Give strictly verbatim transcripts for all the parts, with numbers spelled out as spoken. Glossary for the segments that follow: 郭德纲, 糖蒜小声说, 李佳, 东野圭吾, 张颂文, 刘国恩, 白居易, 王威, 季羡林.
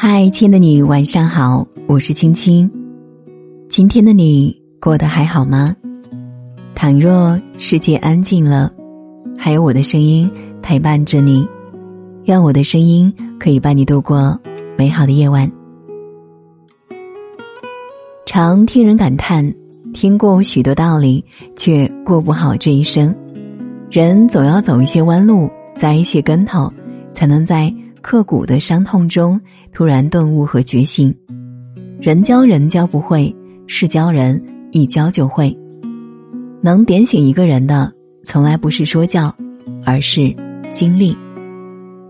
嗨，亲爱的你，晚上好，我是青青。今天的你过得还好吗？倘若世界安静了，还有我的声音陪伴着你，让我的声音可以伴你度过美好的夜晚。常听人感叹，听过许多道理，却过不好这一生。人总要走一些弯路，栽一些跟头，才能在刻骨的伤痛中突然顿悟和觉醒。人教人教不会，事教人一教就会。能点醒一个人的，从来不是说教，而是经历。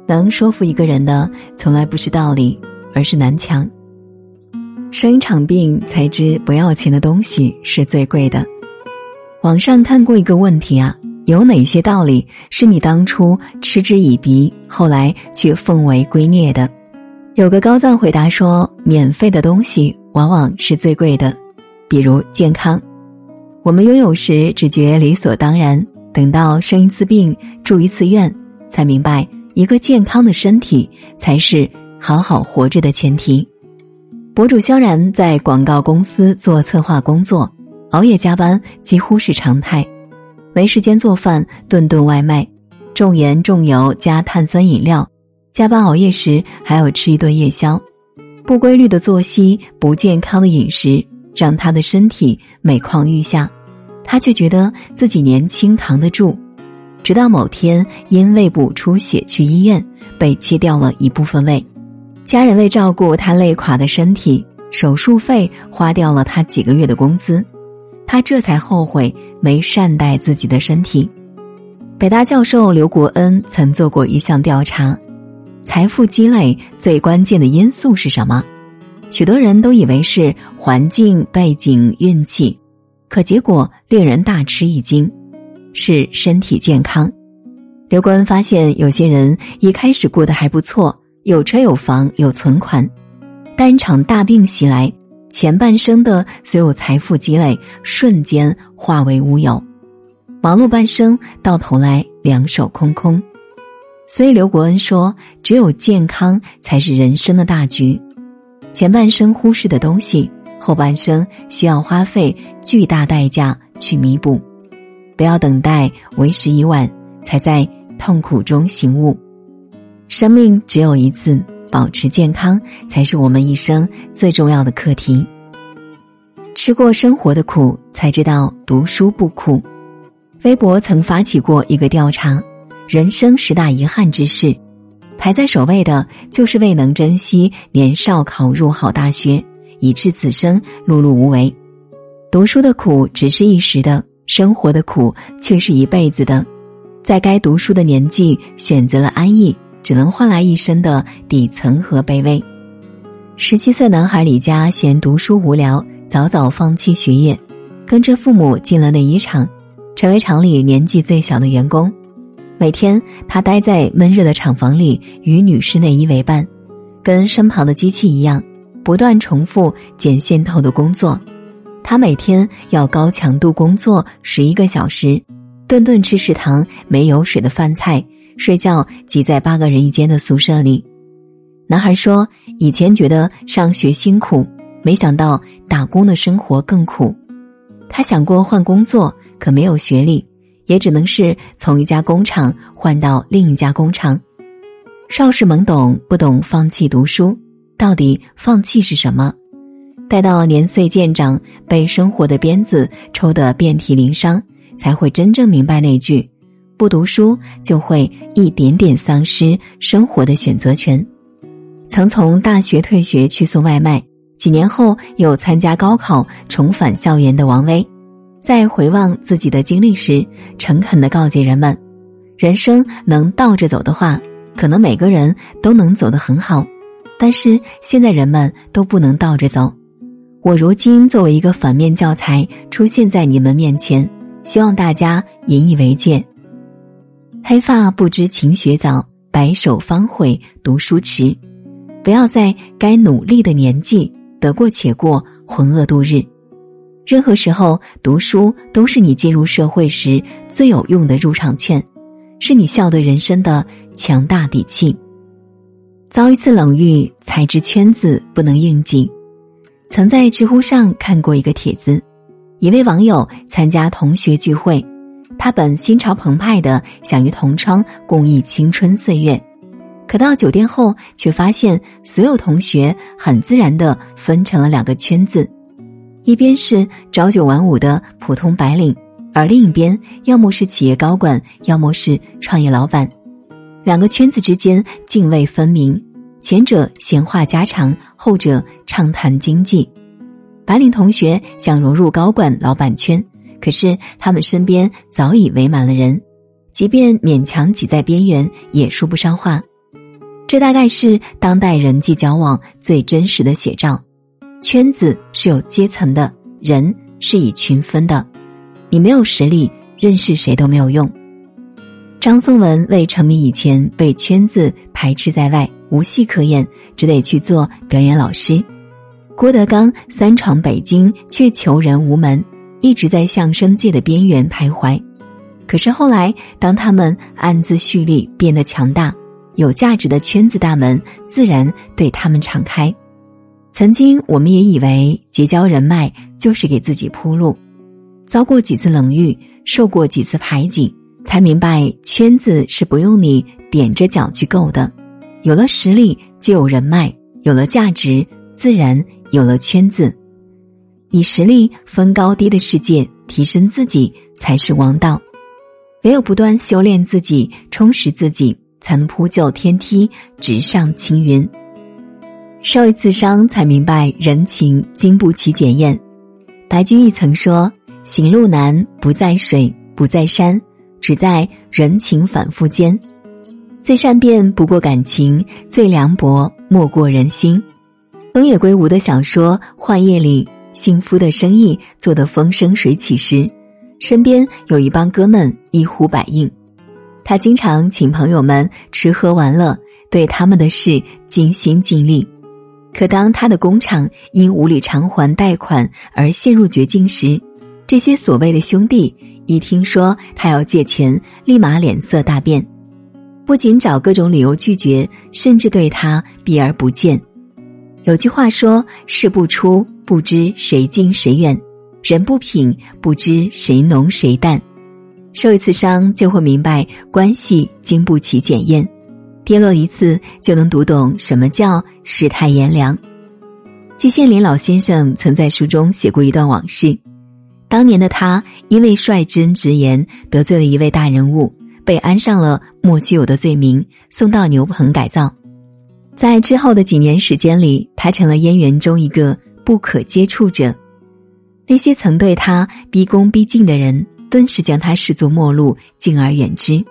能说服一个人的，从来不是道理，而是南墙。生一场病才知不要钱的东西是最贵的。网上看过一个问题啊，有哪些道理是你当初嗤之以鼻，后来却奉为圭臬的？有个高赞回答说，免费的东西往往是最贵的，比如健康。我们拥有时只觉理所当然，等到生一次病，住一次院，才明白一个健康的身体才是好好活着的前提。博主萧然在广告公司做策划工作，熬夜加班几乎是常态。没时间做饭，顿顿外卖，重盐重油加碳酸饮料，加班熬夜时还要吃一顿夜宵。不规律的作息，不健康的饮食，让他的身体每况愈下，他却觉得自己年轻扛得住。直到某天因胃部出血去医院，被切掉了一部分胃，家人为照顾他累垮的身体，手术费花掉了他几个月的工资，他这才后悔没善待自己的身体。北大教授刘国恩曾做过一项调查，财富积累最关键的因素是什么？许多人都以为是环境、背景、运气，可结果令人大吃一惊，是身体健康。刘国恩发现，有些人一开始过得还不错，有车有房有存款，但一场大病袭来，前半生的所有财富积累瞬间化为乌有，忙碌半生，到头来两手空空。所以刘国恩说，只有健康才是人生的大局，前半生忽视的东西，后半生需要花费巨大代价去弥补。不要等待为时已晚，才在痛苦中醒悟。生命只有一次，保持健康才是我们一生最重要的课题。吃过生活的苦，才知道读书不苦。微博曾发起过一个调查，人生十大遗憾之事，排在首位的就是未能珍惜年少考入好大学，以致此生碌碌无为。读书的苦只是一时的，生活的苦却是一辈子的。在该读书的年纪选择了安逸，只能换来一身的底层和卑微。十七岁男孩李佳嫌读书无聊，早早放弃学业，跟着父母进了内衣厂，成为厂里年纪最小的员工。每天他待在闷热的厂房里，与女士内衣为伴，跟身旁的机器一样，不断重复剪线头的工作。他每天要高强度工作十一个小时，顿顿吃食堂没有水的饭菜，睡觉挤在八个人一间的宿舍里。男孩说，以前觉得上学辛苦，没想到打工的生活更苦。他想过换工作，可没有学历，也只能是从一家工厂换到另一家工厂。少时懵懂，不懂放弃读书，到底放弃是什么？待到年岁渐长，被生活的鞭子抽得遍体鳞伤，才会真正明白那句，不读书就会一点点丧失生活的选择权。曾从大学退学去送外卖，几年后又参加高考重返校园的王威，在回望自己的经历时，诚恳地告诫人们，人生能倒着走的话，可能每个人都能走得很好，但是现在人们都不能倒着走。我如今作为一个反面教材出现在你们面前，希望大家引以为戒。黑发不知勤学早，白首方悔读书迟。不要在该努力的年纪得过且过，浑噩度日。任何时候，读书都是你进入社会时最有用的入场券，是你笑对人生的强大底气。遭一次冷遇才知圈子不能硬挤。曾在知乎上看过一个帖子，一位网友参加同学聚会，他本心潮澎湃地想与同窗共忆青春岁月，可到酒店后却发现所有同学很自然地分成了两个圈子，一边是朝九晚五的普通白领，而另一边要么是企业高管，要么是创业老板。两个圈子之间泾渭分明，前者闲话家常，后者畅谈经济。白领同学想融入高管老板圈，可是他们身边早已围满了人，即便勉强挤在边缘也说不上话。这大概是当代人际交往最真实的写照，圈子是有阶层的，人是以群分的，你没有实力，认识谁都没有用。张颂文为成名以前被圈子排斥在外，无戏可演，只得去做表演老师。郭德纲三闯北京却求人无门，一直在相声界的边缘徘徊。可是后来，当他们暗自蓄力，变得强大，有价值的圈子大门自然对他们敞开。曾经我们也以为结交人脉就是给自己铺路，遭过几次冷遇，受过几次排挤，才明白圈子是不用你踮着脚去够的。有了实力就有人脉，有了价值自然有了圈子。以实力分高低的世界，提升自己才是王道。唯有不断修炼自己，充实自己，才能铺就天梯，直上青云。受一次伤才明白人情经不起检验。白居易曾说，行路难，不在水，不在山，只在人情反复间。最善变不过感情，最凉薄莫过人心。东野圭吾的小说《幻夜》里，幸福的生意做得风生水起时，身边有一帮哥们一呼百应，他经常请朋友们吃喝玩乐，对他们的事尽心尽力。可当他的工厂因无理偿还贷款而陷入绝境时，这些所谓的兄弟一听说他要借钱，立马脸色大变，不仅找各种理由拒绝，甚至对他避而不见。有句话说，事不出不知谁近谁远，人不品不知谁浓谁淡。受一次伤就会明白关系经不起检验，跌落一次就能读懂什么叫世态炎凉。季羡林老先生曾在书中写过一段往事，当年的他因为率真直言得罪了一位大人物，被安上了莫须有的罪名，送到牛棚改造。在之后的几年时间里，他成了燕园中一个不可接触者。那些曾对他逼宫逼近的人顿时将他视作陌路，敬而远之。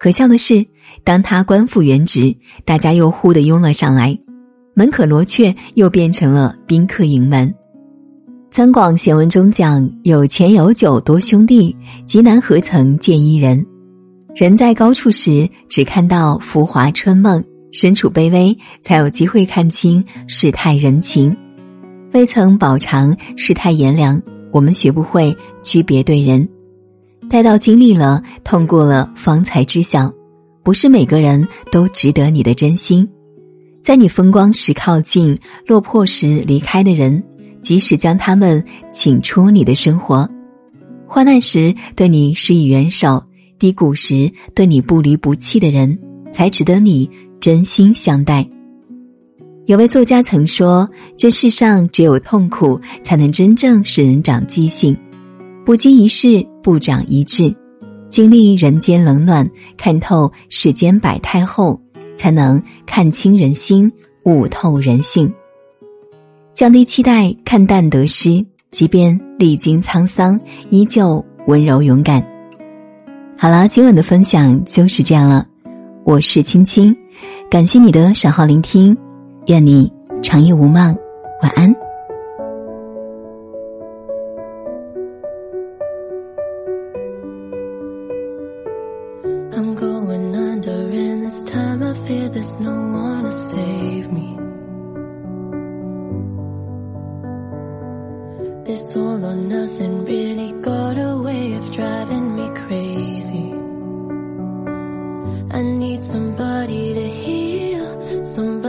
可笑的是，当他官复原职，大家又忽地拥了上来，门可罗雀又变成了宾客盈门。参广贤文中讲，有钱有酒多兄弟，极难何曾见一人。人在高处时只看到浮华春梦，身处卑微才有机会看清世态人情。未曾饱尝世态炎凉，我们学不会区别对人。待到经历了，痛过了，方才知晓，不是每个人都值得你的真心。在你风光时靠近，落魄时离开的人，及时将他们请出你的生活。患难时对你施以援手，低谷时对你不离不弃的人，才值得你真心相待。有位作家曾说，这世上只有痛苦才能真正使人长记性，不经一事不长一智，经历人间冷暖，看透世间百态后，才能看清人心，悟透人性。降低期待，看淡得失，即便历经沧桑，依旧温柔勇敢。好了，今晚的分享就是这样了。我是青青，感谢你的守候聆听，愿你长夜无梦，晚安。This all or nothing really got a way of driving me crazy. I need somebody to heal, somebody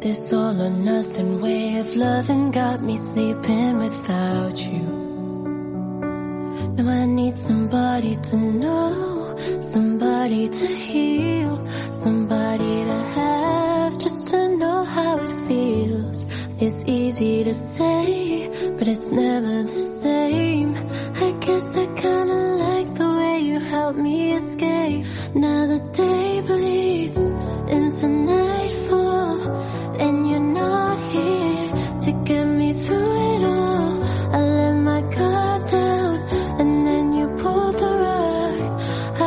This all or nothing way of loving got me sleeping without you. Now I need somebody to know, somebody to heal, somebody to have just to know how it feels. It's easy to say, but it's never the same. I guess I kinda like the way you helped me escape. Now the day bleeds into nightfall, and you're not here to get me through it all. I let my guard down, and then you pulled the rug.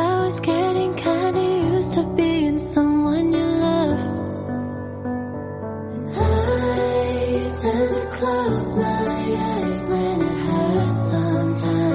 I was getting kinda used to being someone you loved, and I tend to close my eyes when it hurts sometimes.